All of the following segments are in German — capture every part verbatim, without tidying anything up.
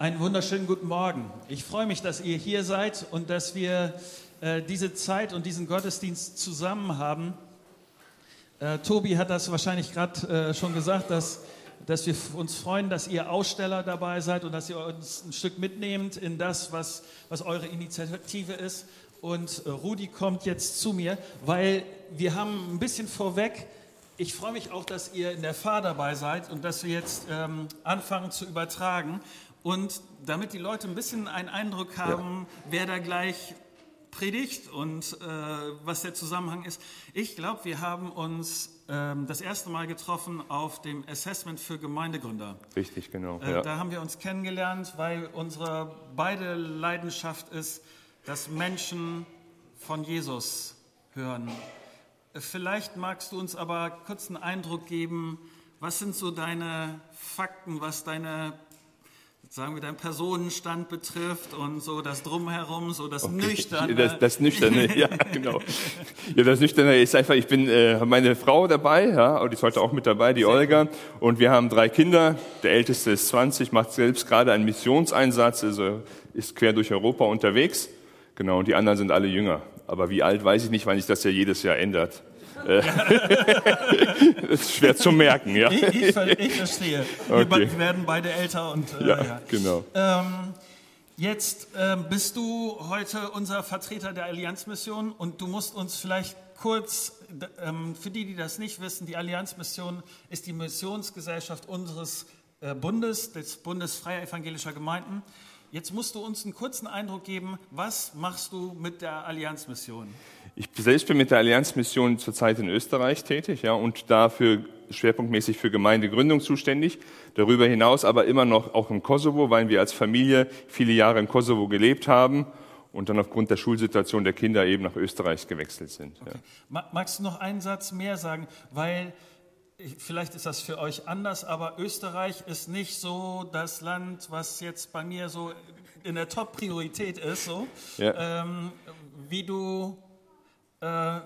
Einen wunderschönen guten Morgen. Ich freue mich, dass ihr hier seid und dass wir äh, diese Zeit und diesen Gottesdienst zusammen haben. Äh, Tobi hat das wahrscheinlich gerade äh, schon gesagt, dass, dass wir uns freuen, dass ihr Aussteller dabei seid und dass ihr uns ein Stück mitnehmt in das, was, was eure Initiative ist. Und äh, Rudi kommt jetzt zu mir, weil wir haben ein bisschen vorweg. Ich freue mich auch, dass ihr in der Fahr dabei seid und dass wir jetzt ähm, anfangen zu übertragen. Und damit die Leute ein bisschen einen Eindruck haben, ja, wer da gleich predigt und äh, was der Zusammenhang ist. Ich glaube, wir haben uns ähm, das erste Mal getroffen auf dem Assessment für Gemeindegründer. Richtig, genau. Äh, ja. Da haben wir uns kennengelernt, weil unsere beide Leidenschaft ist, dass Menschen von Jesus hören. Vielleicht magst du uns aber kurz einen Eindruck geben, was sind so deine Fakten, was deine, sagen wir, deinen Personenstand betrifft und so das Drumherum, so das okay. Nüchterne. Das, das Nüchterne, ja, genau. Ja, das Nüchterne ist einfach, ich bin, äh, meine Frau dabei, ja, und die ist heute auch mit dabei, die Sehr Olga. Cool. Und wir haben drei Kinder. Der Älteste ist zwanzig, macht selbst gerade einen Missionseinsatz, also ist quer durch Europa unterwegs. Genau, und die anderen sind alle jünger. Aber wie alt, weiß ich nicht, weil sich das ja jedes Jahr ändert. Das ist schwer zu merken, ja. Ich, ich, ich verstehe. Okay. Wir werden beide älter und äh, ja, ja. Genau. Ähm, jetzt äh, bist du heute unser Vertreter der Allianzmission und du musst uns vielleicht kurz, ähm, für die, die das nicht wissen, die Allianzmission ist die Missionsgesellschaft unseres äh, Bundes, des Bundes freier evangelischer Gemeinden. Jetzt musst du uns einen kurzen Eindruck geben, was machst du mit der Allianzmission? Ich selbst bin mit der Allianzmission zurzeit in Österreich tätig, ja, und dafür schwerpunktmäßig für Gemeindegründung zuständig. Darüber hinaus aber immer noch auch im Kosovo, weil wir als Familie viele Jahre im Kosovo gelebt haben und dann aufgrund der Schulsituation der Kinder eben nach Österreich gewechselt sind. Okay. Ja. Magst du noch einen Satz mehr sagen? Weil vielleicht ist das für euch anders, aber Österreich ist nicht so das Land, was jetzt bei mir so in der Top-Priorität ist, so. Ja. Ähm, wie du, äh,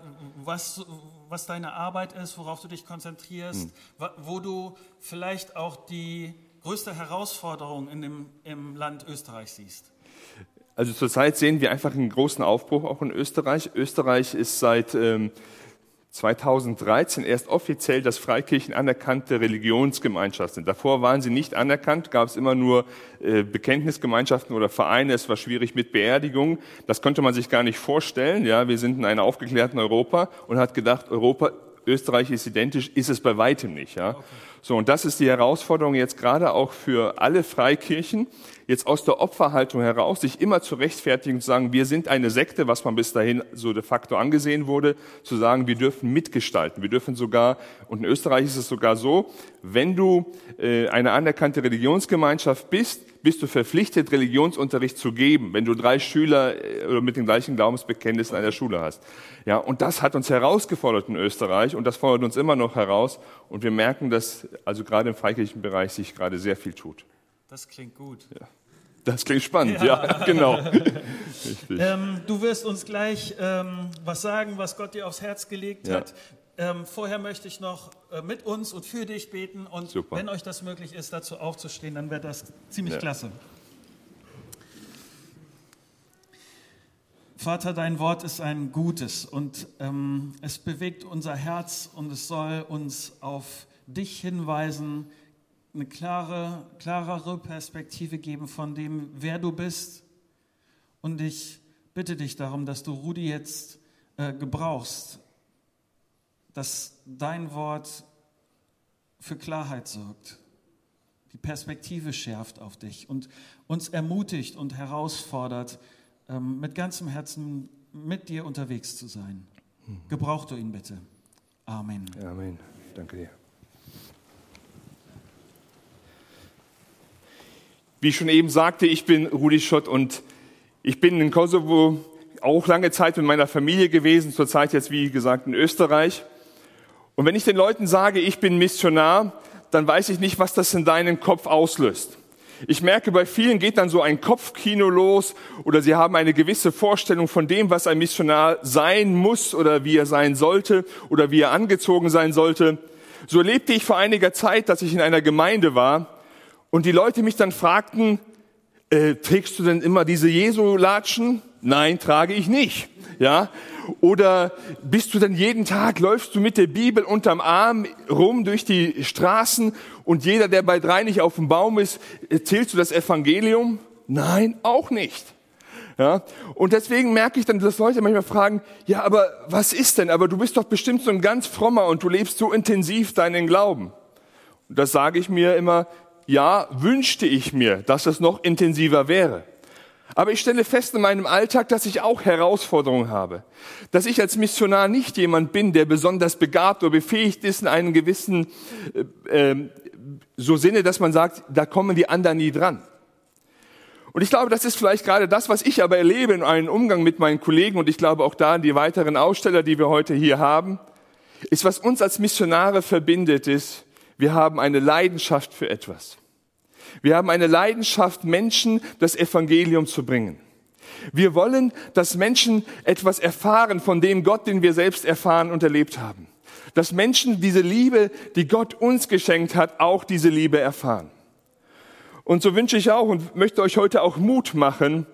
was, was deine Arbeit ist, worauf du dich konzentrierst, hm. wo, wo du vielleicht auch die größte Herausforderung in dem, im Land Österreich siehst. Also zurzeit sehen wir einfach einen großen Aufbruch auch in Österreich. Österreich ist seit Ähm, zweitausenddreizehn erst offiziell das Freikirchen anerkannte Religionsgemeinschaften. Davor waren sie nicht anerkannt, gab es immer nur äh, Bekenntnisgemeinschaften oder Vereine. Es war schwierig mit Beerdigungen. Das konnte man sich gar nicht vorstellen. Ja, wir sind in einem aufgeklärten Europa und hat gedacht, Europa, Österreich ist identisch, ist es bei weitem nicht. Ja, okay. So, und das ist die Herausforderung jetzt gerade auch für alle Freikirchen, jetzt aus der Opferhaltung heraus, sich immer zu rechtfertigen, zu sagen, wir sind eine Sekte, was man bis dahin so de facto angesehen wurde, zu sagen, wir dürfen mitgestalten, wir dürfen sogar, und in Österreich ist es sogar so, wenn du äh, eine anerkannte Religionsgemeinschaft bist, bist du verpflichtet, Religionsunterricht zu geben, wenn du drei Schüler äh, mit den gleichen Glaubensbekenntnissen an der Schule hast. Ja, und das hat uns herausgefordert in Österreich und das fordert uns immer noch heraus und wir merken, dass also gerade im freikirchlichen Bereich sich gerade sehr viel tut. Das klingt gut. Ja. Das klingt spannend, ja, ja, genau. ähm, du wirst uns gleich ähm, was sagen, was Gott dir aufs Herz gelegt ja. hat. Ähm, vorher möchte ich noch äh, mit uns und für dich beten und Super. Wenn euch das möglich ist, dazu aufzustehen, dann wäre das ziemlich ja. klasse. Vater, dein Wort ist ein gutes und ähm, es bewegt unser Herz und es soll uns auf dich hinweisen, eine klare, klarere Perspektive geben von dem, wer du bist. Und ich bitte dich darum, dass du Rudi jetzt äh, gebrauchst, dass dein Wort für Klarheit sorgt, die Perspektive schärft auf dich und uns ermutigt und herausfordert, ähm, mit ganzem Herzen mit dir unterwegs zu sein. Gebrauch du ihn bitte. Amen. Amen. Danke dir. Wie ich schon eben sagte, ich bin Rudi Schott und ich bin in Kosovo auch lange Zeit mit meiner Familie gewesen, zurzeit jetzt, wie gesagt, in Österreich. Und wenn ich den Leuten sage, ich bin Missionar, dann weiß ich nicht, was das in deinem Kopf auslöst. Ich merke, bei vielen geht dann so ein Kopfkino los oder sie haben eine gewisse Vorstellung von dem, was ein Missionar sein muss oder wie er sein sollte oder wie er angezogen sein sollte. So erlebte ich vor einiger Zeit, dass ich in einer Gemeinde war, und die Leute mich dann fragten, äh, trägst du denn immer diese Jesu-Latschen? Nein, trage ich nicht. Ja? Oder bist du denn jeden Tag, läufst du mit der Bibel unterm Arm rum durch die Straßen und jeder, der bei drei nicht auf dem Baum ist, erzählst du das Evangelium? Nein, auch nicht. Ja? Und deswegen merke ich dann, dass Leute manchmal fragen, ja, aber was ist denn? Aber du bist doch bestimmt so ein ganz frommer und du lebst so intensiv deinen Glauben. Und das sage ich mir immer, ja, wünschte ich mir, dass das noch intensiver wäre. Aber ich stelle fest in meinem Alltag, dass ich auch Herausforderungen habe. Dass ich als Missionar nicht jemand bin, der besonders begabt oder befähigt ist in einem gewissen äh, so Sinne, dass man sagt, da kommen die anderen nie dran. Und ich glaube, das ist vielleicht gerade das, was ich aber erlebe in einem Umgang mit meinen Kollegen und ich glaube auch da an die weiteren Aussteller, die wir heute hier haben, ist, was uns als Missionare verbindet, ist, wir haben eine Leidenschaft für etwas. Wir haben eine Leidenschaft, Menschen das Evangelium zu bringen. Wir wollen, dass Menschen etwas erfahren von dem Gott, den wir selbst erfahren und erlebt haben. Dass Menschen diese Liebe, die Gott uns geschenkt hat, auch diese Liebe erfahren. Und so wünsche ich auch und möchte euch heute auch Mut machen,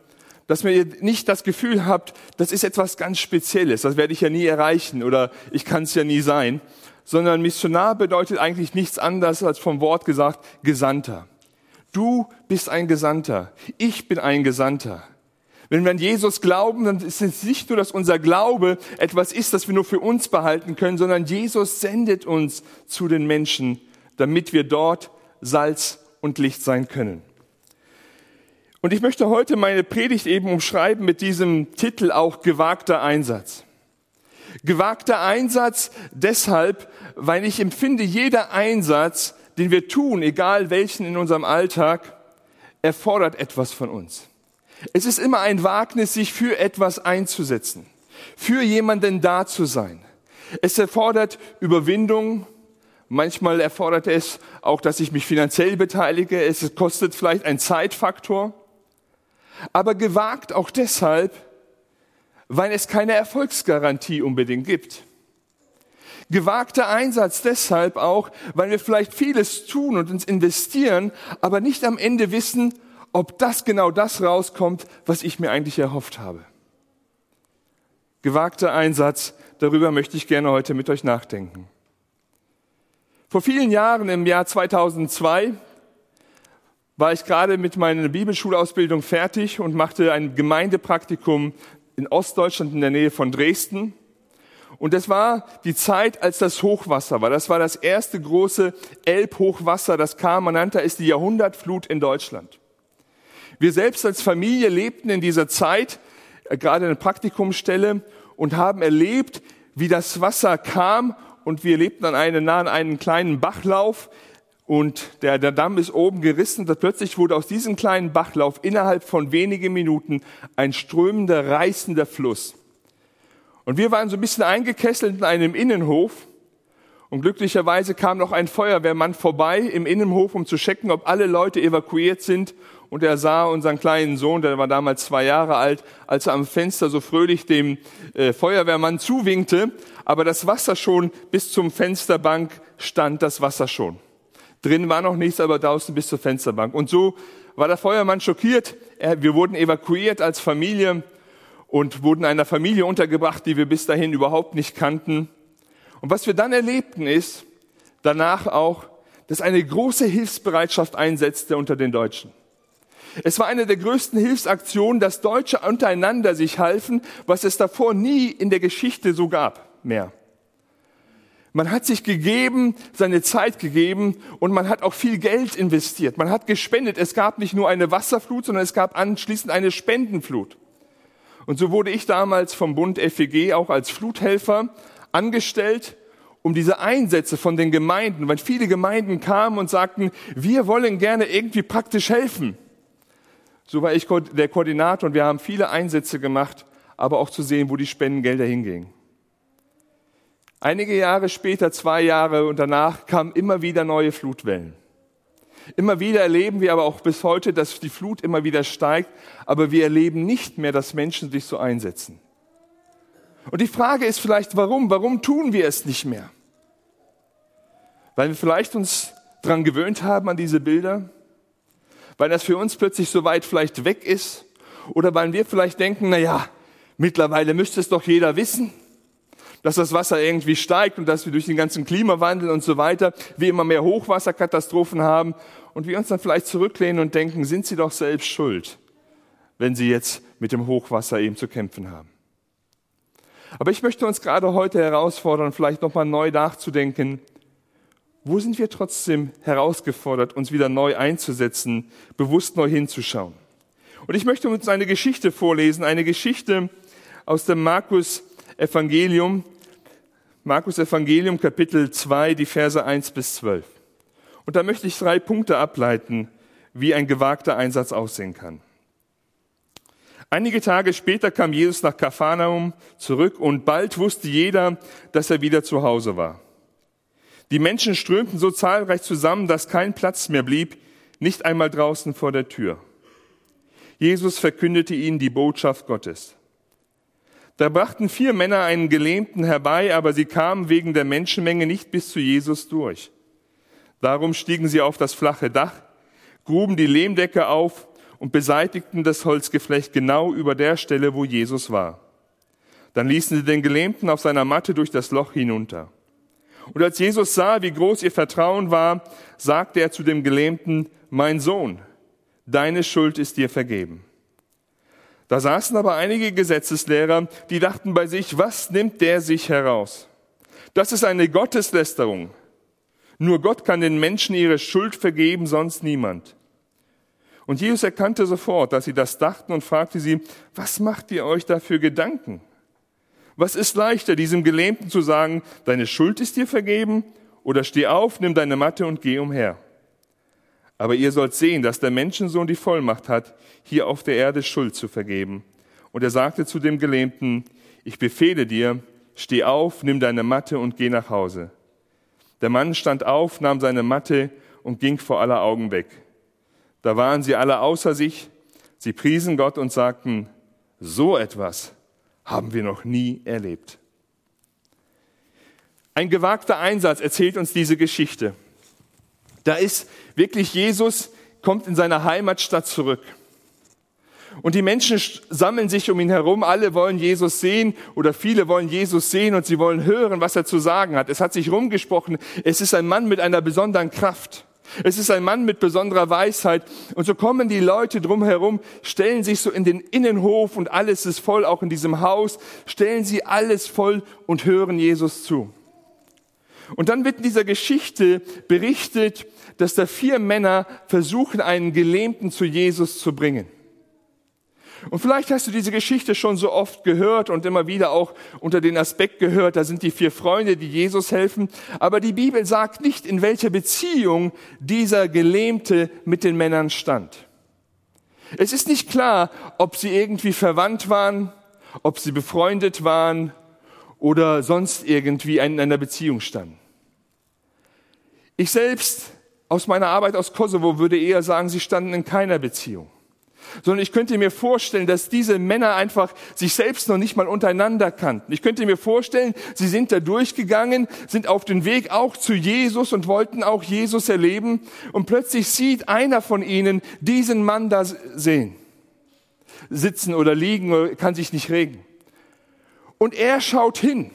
dass ihr nicht das Gefühl habt, das ist etwas ganz Spezielles, das werde ich ja nie erreichen oder ich kann es ja nie sein, sondern Missionar bedeutet eigentlich nichts anderes als vom Wort gesagt Gesandter. Du bist ein Gesandter, ich bin ein Gesandter. Wenn wir an Jesus glauben, dann ist es nicht nur, dass unser Glaube etwas ist, das wir nur für uns behalten können, sondern Jesus sendet uns zu den Menschen, damit wir dort Salz und Licht sein können. Und ich möchte heute meine Predigt eben umschreiben mit diesem Titel auch gewagter Einsatz. Gewagter Einsatz deshalb, weil ich empfinde, jeder Einsatz, den wir tun, egal welchen in unserem Alltag, erfordert etwas von uns. Es ist immer ein Wagnis, sich für etwas einzusetzen, für jemanden da zu sein. Es erfordert Überwindung, manchmal erfordert es auch, dass ich mich finanziell beteilige, es kostet vielleicht einen Zeitfaktor, aber gewagt auch deshalb, weil es keine Erfolgsgarantie unbedingt gibt. Gewagter Einsatz deshalb auch, weil wir vielleicht vieles tun und uns investieren, aber nicht am Ende wissen, ob das genau das rauskommt, was ich mir eigentlich erhofft habe. Gewagter Einsatz, darüber möchte ich gerne heute mit euch nachdenken. Vor vielen Jahren, im Jahr zweitausendzwei, war ich gerade mit meiner Bibelschulausbildung fertig und machte ein Gemeindepraktikum in Ostdeutschland in der Nähe von Dresden. Und das war die Zeit, als das Hochwasser war. Das war das erste große Elbhochwasser, das kam. Man nannte es die Jahrhundertflut in Deutschland. Wir selbst als Familie lebten in dieser Zeit, gerade in der Praktikumsstelle, und haben erlebt, wie das Wasser kam. Und wir lebten an einem, nah an einem kleinen Bachlauf. Und der, der Damm ist oben gerissen. Und plötzlich wurde aus diesem kleinen Bachlauf innerhalb von wenigen Minuten ein strömender, reißender Fluss. Und wir waren so ein bisschen eingekesselt in einem Innenhof und glücklicherweise kam noch ein Feuerwehrmann vorbei im Innenhof, um zu checken, ob alle Leute evakuiert sind. Und er sah unseren kleinen Sohn, der war damals zwei Jahre alt, als er am Fenster so fröhlich dem äh, Feuerwehrmann zuwinkte, aber das Wasser schon bis zum Fensterbank stand, das Wasser schon. Drin war noch nichts, aber draußen bis zur Fensterbank. Und so war der Feuermann schockiert. Er, wir wurden evakuiert als Familie. Und wurden einer Familie untergebracht, die wir bis dahin überhaupt nicht kannten. Und was wir dann erlebten ist, danach auch, dass eine große Hilfsbereitschaft einsetzte unter den Deutschen. Es war eine der größten Hilfsaktionen, dass Deutsche untereinander sich halfen, was es davor nie in der Geschichte so gab mehr. Man hat sich gegeben, seine Zeit gegeben und man hat auch viel Geld investiert. Man hat gespendet. Es gab nicht nur eine Wasserflut, sondern es gab anschließend eine Spendenflut. Und so wurde ich damals vom Bund F E G auch als Fluthelfer angestellt, um diese Einsätze von den Gemeinden, weil viele Gemeinden kamen und sagten, wir wollen gerne irgendwie praktisch helfen. So war ich der Koordinator und wir haben viele Einsätze gemacht, aber auch zu sehen, wo die Spendengelder hingingen. Einige Jahre später, zwei Jahre und danach, kamen immer wieder neue Flutwellen. Immer wieder erleben wir aber auch bis heute, dass die Flut immer wieder steigt, aber wir erleben nicht mehr, dass Menschen sich so einsetzen. Und die Frage ist vielleicht, warum? Warum tun wir es nicht mehr? Weil wir vielleicht uns daran gewöhnt haben an diese Bilder? weil das für uns plötzlich so weit vielleicht weg ist oder weil wir vielleicht denken, naja, mittlerweile müsste es doch jeder wissen, dass das Wasser irgendwie steigt und dass wir durch den ganzen Klimawandel und so weiter, wir immer mehr Hochwasserkatastrophen haben und wir uns dann vielleicht zurücklehnen und denken, sind sie doch selbst schuld, wenn sie jetzt mit dem Hochwasser eben zu kämpfen haben. Aber ich möchte uns gerade heute herausfordern, vielleicht nochmal neu nachzudenken, wo sind wir trotzdem herausgefordert, uns wieder neu einzusetzen, bewusst neu hinzuschauen. Und ich möchte uns eine Geschichte vorlesen, eine Geschichte aus dem Markus Evangelium, Markus Evangelium, Kapitel zwei, die Verse eins bis zwölf. Und da möchte ich drei Punkte ableiten, wie ein gewagter Einsatz aussehen kann. Einige Tage später kam Jesus nach Kapharnaum zurück und bald wusste jeder, dass er wieder zu Hause war. Die Menschen strömten so zahlreich zusammen, dass kein Platz mehr blieb, nicht einmal draußen vor der Tür. Jesus verkündete ihnen die Botschaft Gottes. Da brachten vier Männer einen Gelähmten herbei, aber sie kamen wegen der Menschenmenge nicht bis zu Jesus durch. Darum stiegen sie auf das flache Dach, gruben die Lehmdecke auf und beseitigten das Holzgeflecht genau über der Stelle, wo Jesus war. Dann ließen sie den Gelähmten auf seiner Matte durch das Loch hinunter. Und als Jesus sah, wie groß ihr Vertrauen war, sagte er zu dem Gelähmten, »Mein Sohn, deine Schuld ist dir vergeben.« Da saßen aber einige Gesetzeslehrer, die dachten bei sich, was nimmt der sich heraus? Das ist eine Gotteslästerung. Nur Gott kann den Menschen ihre Schuld vergeben, sonst niemand. Und Jesus erkannte sofort, dass sie das dachten und fragte sie, was macht ihr euch da für Gedanken? Was ist leichter, diesem Gelähmten zu sagen, deine Schuld ist dir vergeben, oder steh auf, nimm deine Matte und geh umher? Aber ihr sollt sehen, dass der Menschensohn die Vollmacht hat, hier auf der Erde Schuld zu vergeben. Und er sagte zu dem Gelähmten, ich befehle dir, steh auf, nimm deine Matte und geh nach Hause. Der Mann stand auf, nahm seine Matte und ging vor aller Augen weg. Da waren sie alle außer sich, sie priesen Gott und sagten, so etwas haben wir noch nie erlebt. Ein gewagter Einsatz erzählt uns diese Geschichte. Da ist wirklich Jesus, kommt in seine Heimatstadt zurück. Und die Menschen sammeln sich um ihn herum, alle wollen Jesus sehen oder viele wollen Jesus sehen und sie wollen hören, was er zu sagen hat. Es hat sich rumgesprochen, es ist ein Mann mit einer besonderen Kraft. Es ist ein Mann mit besonderer Weisheit. Und so kommen die Leute drumherum, stellen sich so in den Innenhof und alles ist voll, auch in diesem Haus, stellen sie alles voll und hören Jesus zu. Und dann wird in dieser Geschichte berichtet, dass da vier Männer versuchen, einen Gelähmten zu Jesus zu bringen. Und vielleicht hast du diese Geschichte schon so oft gehört und immer wieder auch unter den Aspekt gehört, da sind die vier Freunde, die Jesus helfen. Aber die Bibel sagt nicht, in welcher Beziehung dieser Gelähmte mit den Männern stand. Es ist nicht klar, ob sie irgendwie verwandt waren, ob sie befreundet waren, oder sonst irgendwie in einer Beziehung standen. Ich selbst aus meiner Arbeit aus Kosovo würde eher sagen, sie standen in keiner Beziehung. Sondern ich könnte mir vorstellen, dass diese Männer einfach sich selbst noch nicht mal untereinander kannten. Ich könnte mir vorstellen, sie sind da durchgegangen, sind auf den Weg auch zu Jesus und wollten auch Jesus erleben. Und plötzlich sieht einer von ihnen diesen Mann da sehen. Sitzen oder liegen, oder kann sich nicht regen. Und er schaut hin,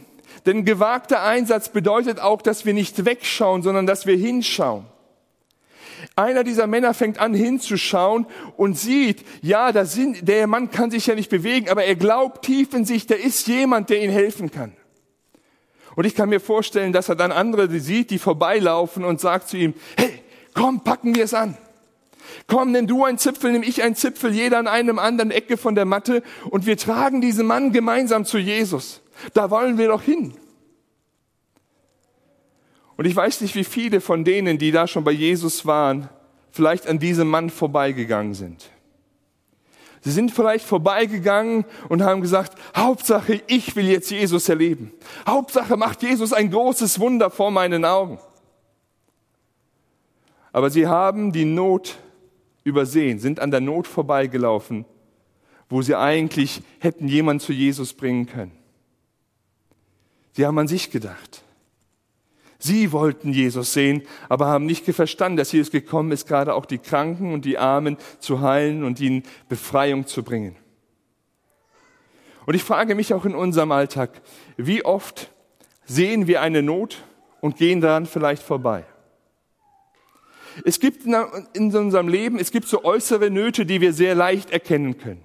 denn gewagter Einsatz bedeutet auch, dass wir nicht wegschauen, sondern dass wir hinschauen. Einer dieser Männer fängt an hinzuschauen und sieht, ja, da sind, der Mann kann sich ja nicht bewegen, aber er glaubt tief in sich, da ist jemand, der ihm helfen kann. Und ich kann mir vorstellen, dass er dann andere sieht, die vorbeilaufen und sagt zu ihm, hey, komm, packen wir es an. Komm, nimm du einen Zipfel, nimm ich einen Zipfel, jeder an einem anderen Ecke von der Matte und wir tragen diesen Mann gemeinsam zu Jesus. Da wollen wir doch hin. Und ich weiß nicht, wie viele von denen, die da schon bei Jesus waren, vielleicht an diesem Mann vorbeigegangen sind. Sie sind vielleicht vorbeigegangen und haben gesagt, Hauptsache, ich will jetzt Jesus erleben. Hauptsache, macht Jesus ein großes Wunder vor meinen Augen. Aber sie haben die Not übersehen, sind an der Not vorbeigelaufen, wo sie eigentlich hätten jemanden zu Jesus bringen können. Sie haben an sich gedacht. Sie wollten Jesus sehen, aber haben nicht verstanden, dass Jesus gekommen ist, gerade auch die Kranken und die Armen zu heilen und ihnen Befreiung zu bringen. Und ich frage mich auch in unserem Alltag, wie oft sehen wir eine Not und gehen daran vielleicht vorbei? Es gibt in unserem Leben, es gibt so äußere Nöte, die wir sehr leicht erkennen können.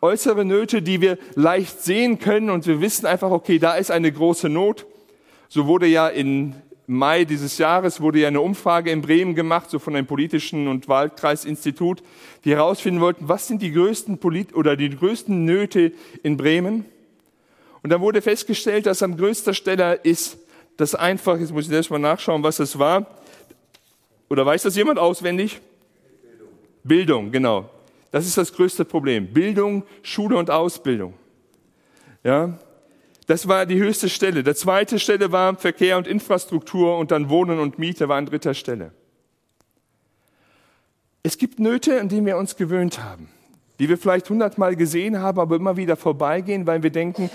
Äußere Nöte, die wir leicht sehen können und wir wissen einfach, okay, da ist eine große Not. So wurde ja im Mai dieses Jahres wurde ja eine Umfrage in Bremen gemacht, so von einem politischen und Wahlkreisinstitut, die herausfinden wollten, was sind die größten Polit- oder die größten Nöte in Bremen? Und dann wurde festgestellt, dass am größter Stelle ist das einfach, jetzt muss ich selbst mal nachschauen, was das war. Oder weiß das jemand auswendig? Bildung. Bildung, genau. Das ist das größte Problem. Bildung, Schule und Ausbildung. Ja, das war die höchste Stelle. Der zweite Stelle war Verkehr und Infrastruktur und dann Wohnen und Miete war an dritter Stelle. Es gibt Nöte, an die wir uns gewöhnt haben, die wir vielleicht hundertmal gesehen haben, aber immer wieder vorbeigehen, weil wir denken,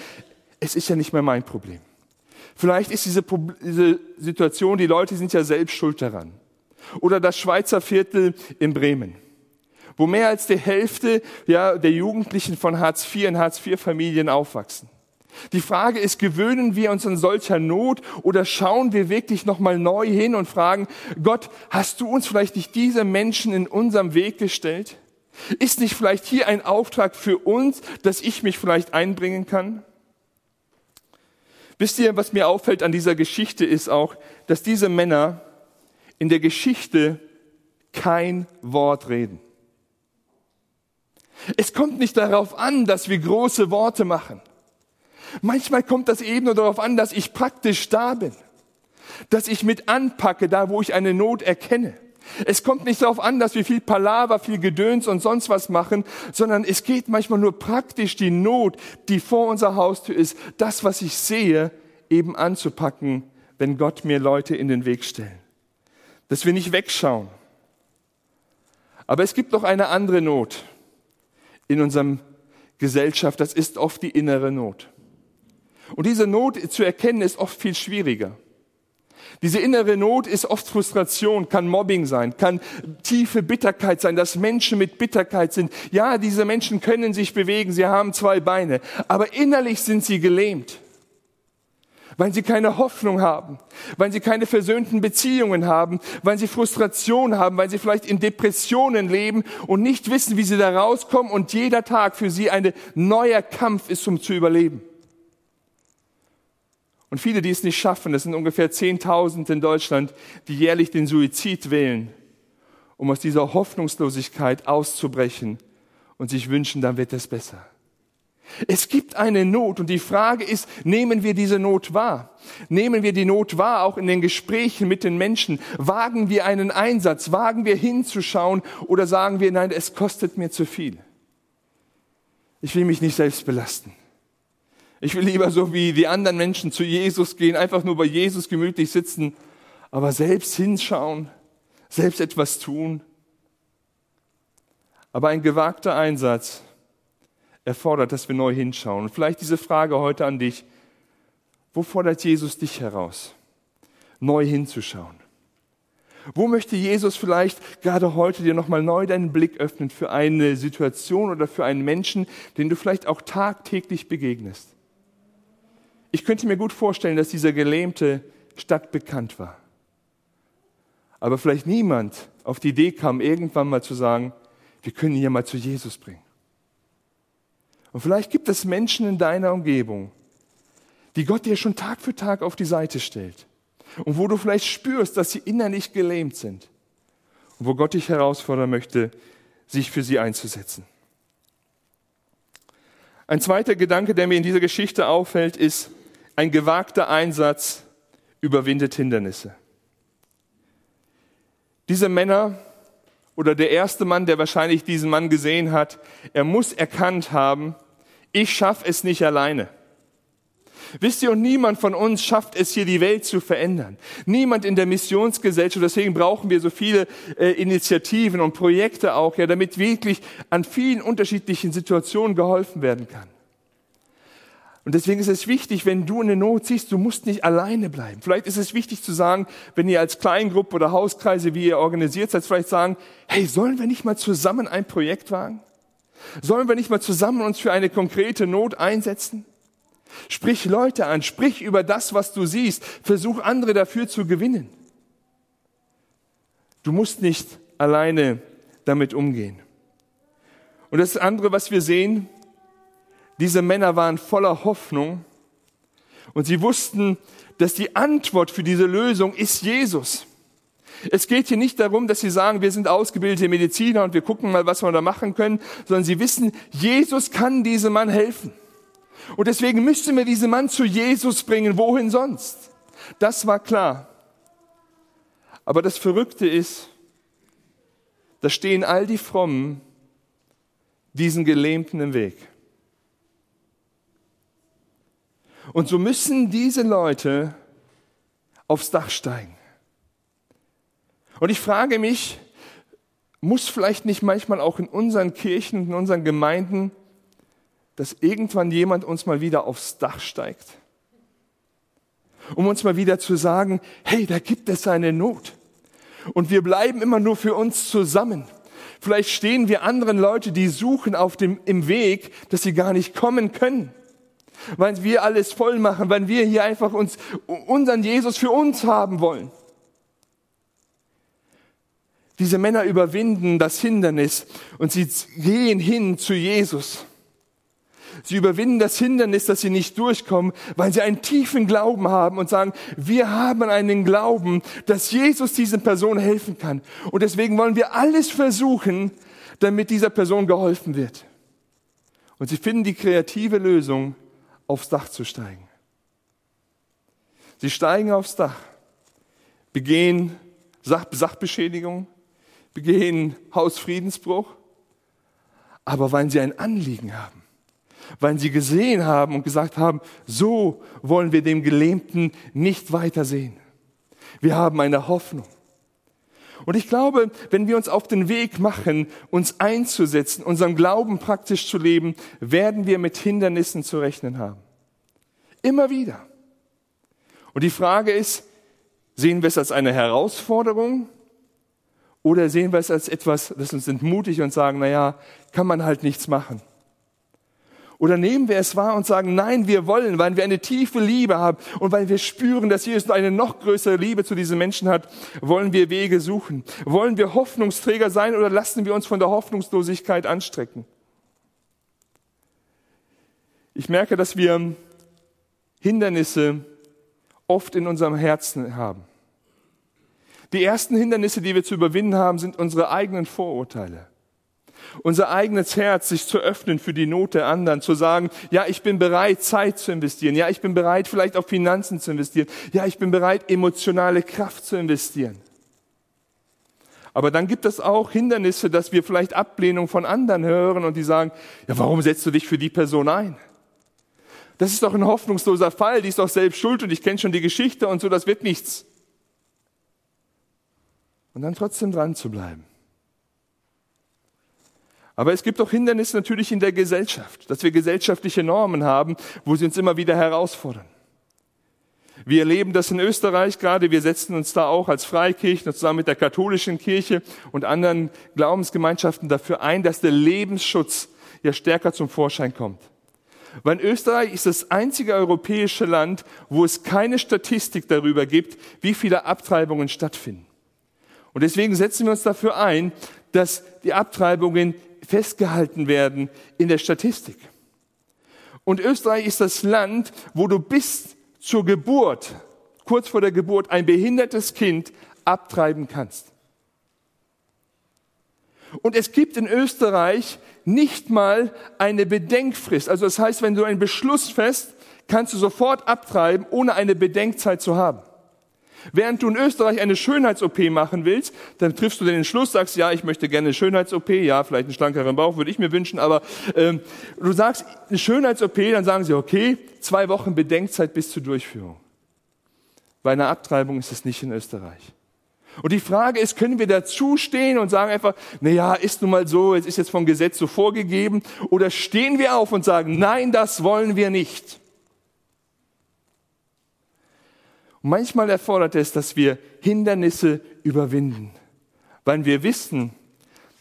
es ist ja nicht mehr mein Problem. Vielleicht ist diese, Pro- diese Situation, die Leute sind ja selbst schuld daran. Oder das Schweizer Viertel in Bremen, wo mehr als die Hälfte ja, der Jugendlichen von Hartz vier in Hartz vier Familien aufwachsen. Die Frage ist, gewöhnen wir uns an solcher Not oder schauen wir wirklich nochmal neu hin und fragen, Gott, hast du uns vielleicht nicht diese Menschen in unserem Weg gestellt? Ist nicht vielleicht hier ein Auftrag für uns, dass ich mich vielleicht einbringen kann? Wisst ihr, was mir auffällt an dieser Geschichte ist auch, dass diese Männer in der Geschichte kein Wort reden. Es kommt nicht darauf an, dass wir große Worte machen. Manchmal kommt das eben nur darauf an, dass ich praktisch da bin, dass ich mit anpacke, da wo ich eine Not erkenne. Es kommt nicht darauf an, dass wir viel Palaver, viel Gedöns und sonst was machen, sondern es geht manchmal nur praktisch die Not, die vor unserer Haustür ist, das, was ich sehe, eben anzupacken, wenn Gott mir Leute in den Weg stellt. Dass wir nicht wegschauen. Aber es gibt noch eine andere Not in unserer Gesellschaft, das ist oft die innere Not. Und diese Not zu erkennen, ist oft viel schwieriger. Diese innere Not ist oft Frustration, kann Mobbing sein, kann tiefe Bitterkeit sein, dass Menschen mit Bitterkeit sind. Ja, diese Menschen können sich bewegen, sie haben zwei Beine, aber innerlich sind sie gelähmt. Weil sie keine Hoffnung haben, weil sie keine versöhnten Beziehungen haben, weil sie Frustration haben, weil sie vielleicht in Depressionen leben und nicht wissen, wie sie da rauskommen und jeder Tag für sie ein neuer Kampf ist, um zu überleben. Und viele, die es nicht schaffen, das sind ungefähr zehntausend in Deutschland, die jährlich den Suizid wählen, um aus dieser Hoffnungslosigkeit auszubrechen und sich wünschen, dann wird es besser. Es gibt eine Not und die Frage ist, nehmen wir diese Not wahr? Nehmen wir die Not wahr, auch in den Gesprächen mit den Menschen? Wagen wir einen Einsatz? Wagen wir hinzuschauen oder sagen wir, nein, es kostet mir zu viel? Ich will mich nicht selbst belasten. Ich will lieber so wie die anderen Menschen zu Jesus gehen, einfach nur bei Jesus gemütlich sitzen, aber selbst hinschauen, selbst etwas tun. Aber ein gewagter Einsatz erfordert, dass wir neu hinschauen. Und vielleicht diese Frage heute an dich, wo fordert Jesus dich heraus, neu hinzuschauen? Wo möchte Jesus vielleicht gerade heute dir nochmal neu deinen Blick öffnen für eine Situation oder für einen Menschen, den du vielleicht auch tagtäglich begegnest? Ich könnte mir gut vorstellen, dass dieser gelähmte stadtbekannt war. Aber vielleicht niemand auf die Idee kam, irgendwann mal zu sagen, wir können ihn ja mal zu Jesus bringen. Und vielleicht gibt es Menschen in deiner Umgebung, die Gott dir schon Tag für Tag auf die Seite stellt und wo du vielleicht spürst, dass sie innerlich gelähmt sind und wo Gott dich herausfordern möchte, sich für sie einzusetzen. Ein zweiter Gedanke, der mir in dieser Geschichte auffällt, ist, ein gewagter Einsatz überwindet Hindernisse. Diese Männer oder der erste Mann, der wahrscheinlich diesen Mann gesehen hat, er muss erkannt haben, ich schaffe es nicht alleine. Wisst ihr, und niemand von uns schafft es hier, die Welt zu verändern. Niemand in der Missionsgesellschaft, deswegen brauchen wir so viele äh, Initiativen und Projekte auch, ja, damit wirklich an vielen unterschiedlichen Situationen geholfen werden kann. Und deswegen ist es wichtig, wenn du in der Not siehst, du musst nicht alleine bleiben. Vielleicht ist es wichtig zu sagen, wenn ihr als Kleingruppe oder Hauskreise, wie ihr organisiert seid, vielleicht sagen, hey, sollen wir nicht mal zusammen ein Projekt wagen? Sollen wir nicht mal zusammen uns für eine konkrete Not einsetzen? Sprich Leute an, sprich über das, was du siehst. Versuch andere dafür zu gewinnen. Du musst nicht alleine damit umgehen. Und das andere, was wir sehen, diese Männer waren voller Hoffnung und sie wussten, dass die Antwort für diese Lösung ist Jesus. Es geht hier nicht darum, dass sie sagen, wir sind ausgebildete Mediziner und wir gucken mal, was wir da machen können, sondern sie wissen, Jesus kann diesem Mann helfen. Und deswegen müssen wir diesen Mann zu Jesus bringen, wohin sonst? Das war klar. Aber das Verrückte ist, da stehen all die Frommen diesen Gelähmten im Weg. Und so müssen diese Leute aufs Dach steigen. Und ich frage mich, muss vielleicht nicht manchmal auch in unseren Kirchen und in unseren Gemeinden, dass irgendwann jemand uns mal wieder aufs Dach steigt? Um uns mal wieder zu sagen, hey, da gibt es eine Not. Und wir bleiben immer nur für uns zusammen. Vielleicht stehen wir anderen Leute, die suchen, auf dem, im Weg, dass sie gar nicht kommen können. Weil wir alles voll machen, weil wir hier einfach uns, unseren Jesus für uns haben wollen. Diese Männer überwinden das Hindernis und sie gehen hin zu Jesus. Sie überwinden das Hindernis, dass sie nicht durchkommen, weil sie einen tiefen Glauben haben und sagen, wir haben einen Glauben, dass Jesus diesen Personen helfen kann. Und deswegen wollen wir alles versuchen, damit dieser Person geholfen wird. Und sie finden die kreative Lösung, aufs Dach zu steigen. Sie steigen aufs Dach, begehen Sach- Sachbeschädigung, begehen Hausfriedensbruch, aber weil sie ein Anliegen haben. Weil sie gesehen haben und gesagt haben, so wollen wir dem Gelähmten nicht weiter sehen. Wir haben eine Hoffnung. Und ich glaube, wenn wir uns auf den Weg machen, uns einzusetzen, unseren Glauben praktisch zu leben, werden wir mit Hindernissen zu rechnen haben. Immer wieder. Und die Frage ist, sehen wir es als eine Herausforderung oder sehen wir es als etwas, das uns entmutigt und sagen, naja, kann man halt nichts machen. Oder nehmen wir es wahr und sagen, nein, wir wollen, weil wir eine tiefe Liebe haben und weil wir spüren, dass Jesus eine noch größere Liebe zu diesen Menschen hat, wollen wir Wege suchen. Wollen wir Hoffnungsträger sein oder lassen wir uns von der Hoffnungslosigkeit anstrecken? Ich merke, dass wir Hindernisse oft in unserem Herzen haben. Die ersten Hindernisse, die wir zu überwinden haben, sind unsere eigenen Vorurteile. Unser eigenes Herz, sich zu öffnen für die Not der anderen, zu sagen, ja, ich bin bereit, Zeit zu investieren, ja, ich bin bereit, vielleicht auch Finanzen zu investieren, ja, ich bin bereit, emotionale Kraft zu investieren. Aber dann gibt es auch Hindernisse, dass wir vielleicht Ablehnung von anderen hören und die sagen, ja, warum setzt du dich für die Person ein? Das ist doch ein hoffnungsloser Fall, die ist doch selbst schuld und ich kenne schon die Geschichte und so, das wird nichts. Und dann trotzdem dran zu bleiben. Aber es gibt auch Hindernisse natürlich in der Gesellschaft, dass wir gesellschaftliche Normen haben, wo sie uns immer wieder herausfordern. Wir erleben das in Österreich gerade, wir setzen uns da auch als Freikirchen zusammen mit der katholischen Kirche und anderen Glaubensgemeinschaften dafür ein, dass der Lebensschutz ja stärker zum Vorschein kommt. Weil Österreich ist das einzige europäische Land, wo es keine Statistik darüber gibt, wie viele Abtreibungen stattfinden. Und deswegen setzen wir uns dafür ein, dass die Abtreibungen festgehalten werden in der Statistik. Und Österreich ist das Land, wo du bis zur Geburt, kurz vor der Geburt, ein behindertes Kind abtreiben kannst. Und es gibt in Österreich nicht mal eine Bedenkfrist. Also das heißt, wenn du einen Beschluss fällst, kannst du sofort abtreiben, ohne eine Bedenkzeit zu haben. Während du in Österreich eine Schönheits-O P machen willst, dann triffst du den Entschluss, sagst, ja, ich möchte gerne eine Schönheits-O P, ja, vielleicht einen schlankeren Bauch würde ich mir wünschen, aber ähm, du sagst eine Schönheits-O P, dann sagen sie, okay, zwei Wochen Bedenkzeit bis zur Durchführung. Bei einer Abtreibung ist es nicht in Österreich. Und die Frage ist, können wir dazu stehen und sagen einfach, naja, ist nun mal so, es ist jetzt vom Gesetz so vorgegeben, oder stehen wir auf und sagen, nein, das wollen wir nicht. Und manchmal erfordert es, dass wir Hindernisse überwinden, weil wir wissen,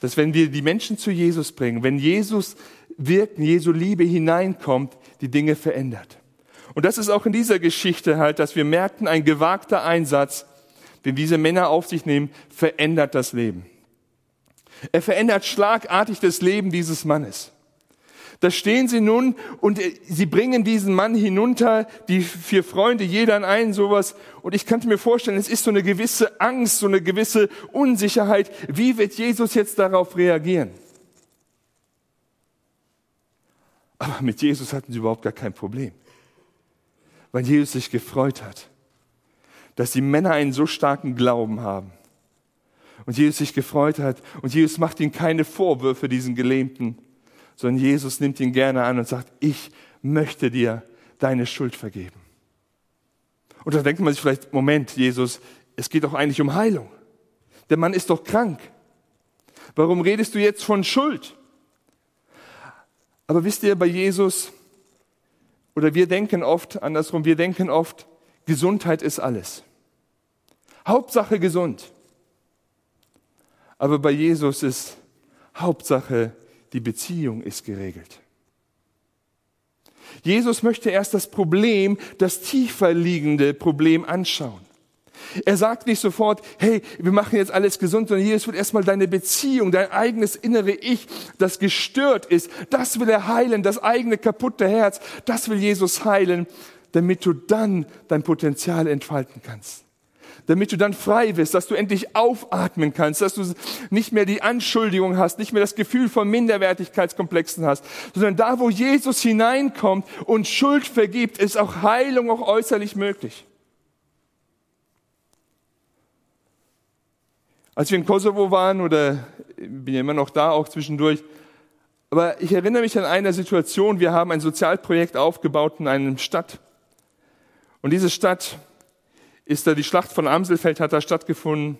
dass wenn wir die Menschen zu Jesus bringen, wenn Jesus wirkt, Jesu Liebe hineinkommt, die Dinge verändert. Und das ist auch in dieser Geschichte halt, dass wir merkten, ein gewagter Einsatz, den diese Männer auf sich nehmen, verändert das Leben. Er verändert schlagartig das Leben dieses Mannes. Da stehen sie nun und sie bringen diesen Mann hinunter, die vier Freunde, jeder an einen sowas. Und ich kann mir vorstellen, es ist so eine gewisse Angst, so eine gewisse Unsicherheit. Wie wird Jesus jetzt darauf reagieren? Aber mit Jesus hatten sie überhaupt gar kein Problem, weil Jesus sich gefreut hat, dass die Männer einen so starken Glauben haben. Und Jesus sich gefreut hat und Jesus macht ihnen keine Vorwürfe, diesen Gelähmten, sondern Jesus nimmt ihn gerne an und sagt, ich möchte dir deine Schuld vergeben. Und da denkt man sich vielleicht, Moment, Jesus, es geht doch eigentlich um Heilung. Der Mann ist doch krank. Warum redest du jetzt von Schuld? Aber wisst ihr, bei Jesus, oder wir denken oft, andersrum, wir denken oft, Gesundheit ist alles. Hauptsache gesund. Aber bei Jesus ist Hauptsache die Beziehung ist geregelt. Jesus möchte erst das Problem, das tiefer liegende Problem anschauen. Er sagt nicht sofort, hey, wir machen jetzt alles gesund, sondern Jesus will erstmal deine Beziehung, dein eigenes innere Ich, das gestört ist, das will er heilen, das eigene kaputte Herz, das will Jesus heilen, damit du dann dein Potenzial entfalten kannst. Damit du dann frei bist, dass du endlich aufatmen kannst, dass du nicht mehr die Anschuldigung hast, nicht mehr das Gefühl von Minderwertigkeitskomplexen hast, sondern da, wo Jesus hineinkommt und Schuld vergibt, ist auch Heilung auch äußerlich möglich. Als wir in Kosovo waren, oder ich bin ja immer noch da, auch zwischendurch, aber ich erinnere mich an eine Situation, wir haben ein Sozialprojekt aufgebaut in einer Stadt. Und diese Stadt ist da, die Schlacht von Amselfeld hat da stattgefunden.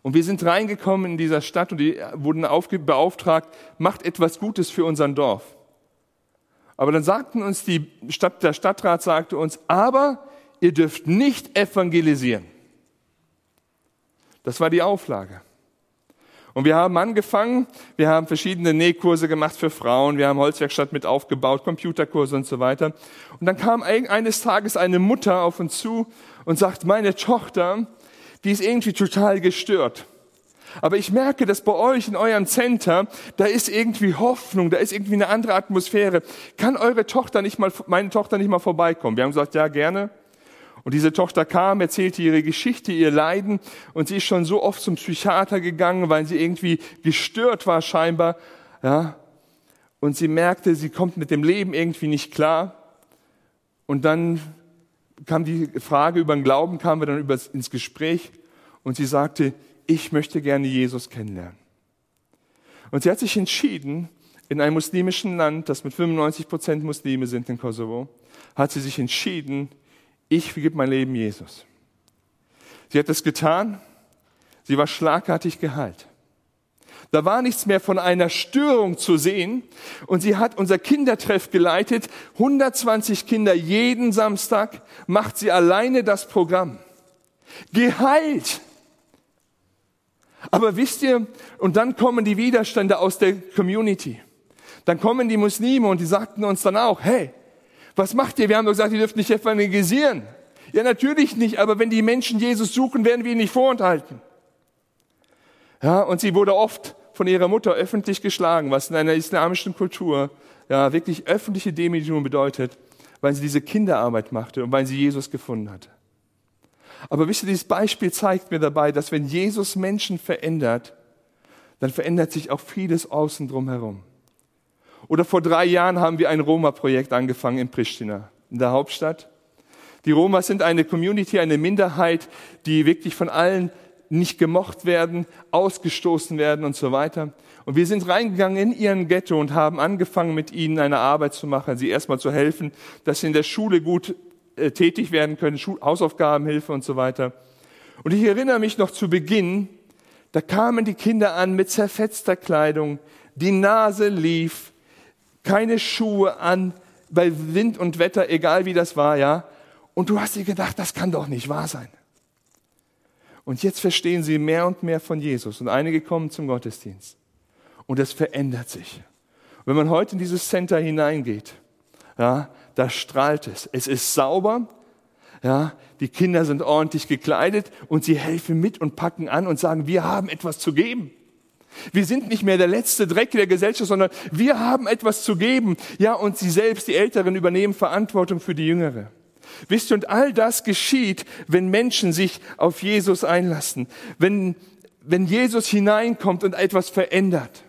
Und wir sind reingekommen in dieser Stadt und die wurden aufge- beauftragt, macht etwas Gutes für unseren Dorf. Aber dann sagten uns die Stadt, der Stadtrat sagte uns, aber ihr dürft nicht evangelisieren. Das war die Auflage. Und wir haben angefangen, wir haben verschiedene Nähkurse gemacht für Frauen, wir haben Holzwerkstatt mit aufgebaut, Computerkurse und so weiter. Und dann kam eines Tages eine Mutter auf uns zu und sagt, meine Tochter, die ist irgendwie total gestört. Aber ich merke, dass bei euch in eurem Center, da ist irgendwie Hoffnung, da ist irgendwie eine andere Atmosphäre. Kann eure Tochter nicht mal, meine Tochter nicht mal vorbeikommen? Wir haben gesagt, ja, gerne. Und diese Tochter kam, erzählte ihre Geschichte, ihr Leiden und sie ist schon so oft zum Psychiater gegangen, weil sie irgendwie gestört war scheinbar. Ja. Und sie merkte, sie kommt mit dem Leben irgendwie nicht klar. Und dann kam die Frage über den Glauben, kamen wir dann über, ins Gespräch und sie sagte, ich möchte gerne Jesus kennenlernen. Und sie hat sich entschieden, in einem muslimischen Land, das mit fünfundneunzig Prozent Muslime sind in Kosovo, hat sie sich entschieden, ich gebe mein Leben Jesus. Sie hat das getan. Sie war schlagartig geheilt. Da war nichts mehr von einer Störung zu sehen. Und sie hat unser Kindertreff geleitet. hundertzwanzig Kinder jeden Samstag macht sie alleine das Programm. Geheilt. Aber wisst ihr, und dann kommen die Widerstände aus der Community. Dann kommen die Muslime und die sagten uns dann auch, hey, was macht ihr? Wir haben doch gesagt, ihr dürft nicht evangelisieren. Ja, natürlich nicht, aber wenn die Menschen Jesus suchen, werden wir ihn nicht vorenthalten. Ja, und sie wurde oft von ihrer Mutter öffentlich geschlagen, was in einer islamischen Kultur ja wirklich öffentliche Demütigung bedeutet, weil sie diese Kinderarbeit machte und weil sie Jesus gefunden hatte. Aber wisst ihr, dieses Beispiel zeigt mir dabei, dass wenn Jesus Menschen verändert, dann verändert sich auch vieles außen drumherum. Oder vor drei Jahren haben wir ein Roma-Projekt angefangen in Pristina, in der Hauptstadt. Die Romas sind eine Community, eine Minderheit, die wirklich von allen nicht gemocht werden, ausgestoßen werden und so weiter. Und wir sind reingegangen in ihren Ghetto und haben angefangen, mit ihnen eine Arbeit zu machen, sie erstmal zu helfen, dass sie in der Schule gut äh, tätig werden können, Schul- Hausaufgabenhilfe und so weiter. Und ich erinnere mich noch zu Beginn, da kamen die Kinder an mit zerfetzter Kleidung, die Nase lief, keine Schuhe an, bei Wind und Wetter, egal wie das war, ja. Und du hast dir gedacht, das kann doch nicht wahr sein. Und jetzt verstehen sie mehr und mehr von Jesus. Und einige kommen zum Gottesdienst. Und es verändert sich. Und wenn man heute in dieses Center hineingeht, ja, da strahlt es. Es ist sauber. Ja, die Kinder sind ordentlich gekleidet und sie helfen mit und packen an und sagen, wir haben etwas zu geben. Wir sind nicht mehr der letzte Dreck der Gesellschaft, sondern wir haben etwas zu geben. Ja, und sie selbst, die Älteren, übernehmen Verantwortung für die Jüngere. Wisst ihr, und all das geschieht, wenn Menschen sich auf Jesus einlassen, wenn, wenn Jesus hineinkommt und etwas verändert.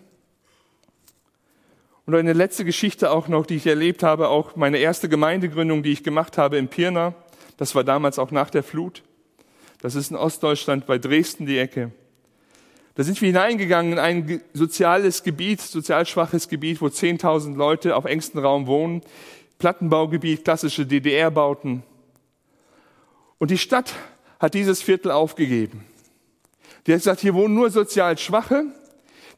Und eine letzte Geschichte auch noch, die ich erlebt habe, auch meine erste Gemeindegründung, die ich gemacht habe in Pirna. Das war damals auch nach der Flut. Das ist in Ostdeutschland bei Dresden die Ecke. Da sind wir hineingegangen in ein soziales Gebiet, sozial schwaches Gebiet, wo zehntausend Leute auf engstem Raum wohnen. Plattenbaugebiet, klassische D D R-Bauten. Und die Stadt hat dieses Viertel aufgegeben. Die hat gesagt, hier wohnen nur sozial Schwache.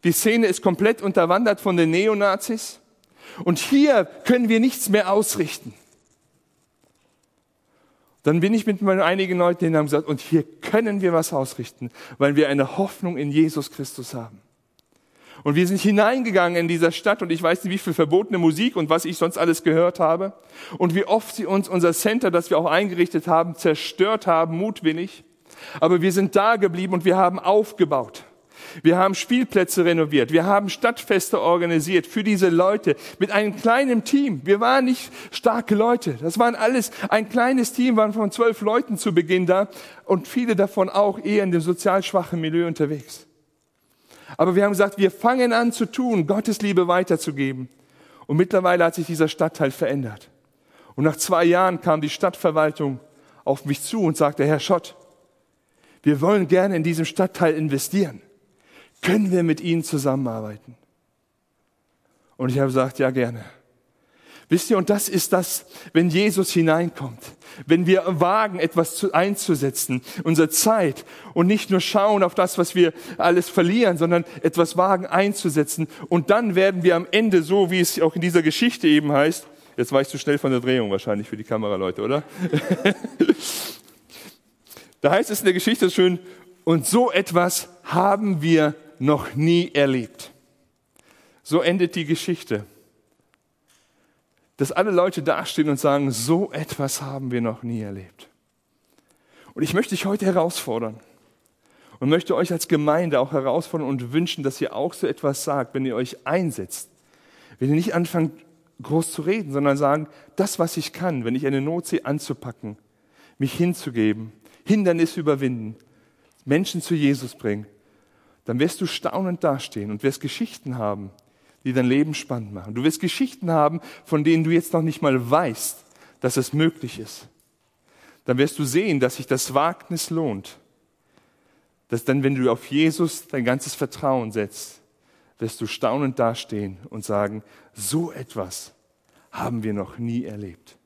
Die Szene ist komplett unterwandert von den Neonazis. Und hier können wir nichts mehr ausrichten. Dann bin ich mit einigen Leuten hin und habe gesagt, und hier können wir was ausrichten, weil wir eine Hoffnung in Jesus Christus haben. Und wir sind hineingegangen in dieser Stadt und ich weiß nicht, wie viel verbotene Musik und was ich sonst alles gehört habe und wie oft sie uns unser Center, das wir auch eingerichtet haben, zerstört haben, mutwillig. Aber wir sind da geblieben und wir haben aufgebaut. Wir haben Spielplätze renoviert, wir haben Stadtfeste organisiert für diese Leute mit einem kleinen Team. Wir waren nicht starke Leute, das waren alles ein kleines Team, waren von zwölf Leuten zu Beginn da und viele davon auch eher in dem sozial schwachen Milieu unterwegs. Aber wir haben gesagt, wir fangen an zu tun, Gottes Liebe weiterzugeben. Und mittlerweile hat sich dieser Stadtteil verändert. Und nach zwei Jahren kam die Stadtverwaltung auf mich zu und sagte, Herr Schott, wir wollen gerne in diesem Stadtteil investieren. Können wir mit Ihnen zusammenarbeiten? Und ich habe gesagt, ja, gerne. Wisst ihr, und das ist das, wenn Jesus hineinkommt, wenn wir wagen, etwas einzusetzen, unsere Zeit, und nicht nur schauen auf das, was wir alles verlieren, sondern etwas wagen einzusetzen. Und dann werden wir am Ende so, wie es auch in dieser Geschichte eben heißt, jetzt war ich zu schnell von der Drehung wahrscheinlich für die Kameraleute, oder? Da heißt es in der Geschichte schön, und so etwas haben wir noch nie erlebt. So endet die Geschichte. Dass alle Leute dastehen und sagen, so etwas haben wir noch nie erlebt. Und ich möchte dich heute herausfordern und möchte euch als Gemeinde auch herausfordern und wünschen, dass ihr auch so etwas sagt, wenn ihr euch einsetzt. Wenn ihr nicht anfangt, groß zu reden, sondern sagen, das, was ich kann, wenn ich eine Not sehe, anzupacken, mich hinzugeben, Hindernisse überwinden, Menschen zu Jesus bringen, dann wirst du staunend dastehen und wirst Geschichten haben, die dein Leben spannend machen. Du wirst Geschichten haben, von denen du jetzt noch nicht mal weißt, dass es möglich ist. Dann wirst du sehen, dass sich das Wagnis lohnt. Dass dann, wenn du auf Jesus dein ganzes Vertrauen setzt, wirst du staunend dastehen und sagen, so etwas haben wir noch nie erlebt.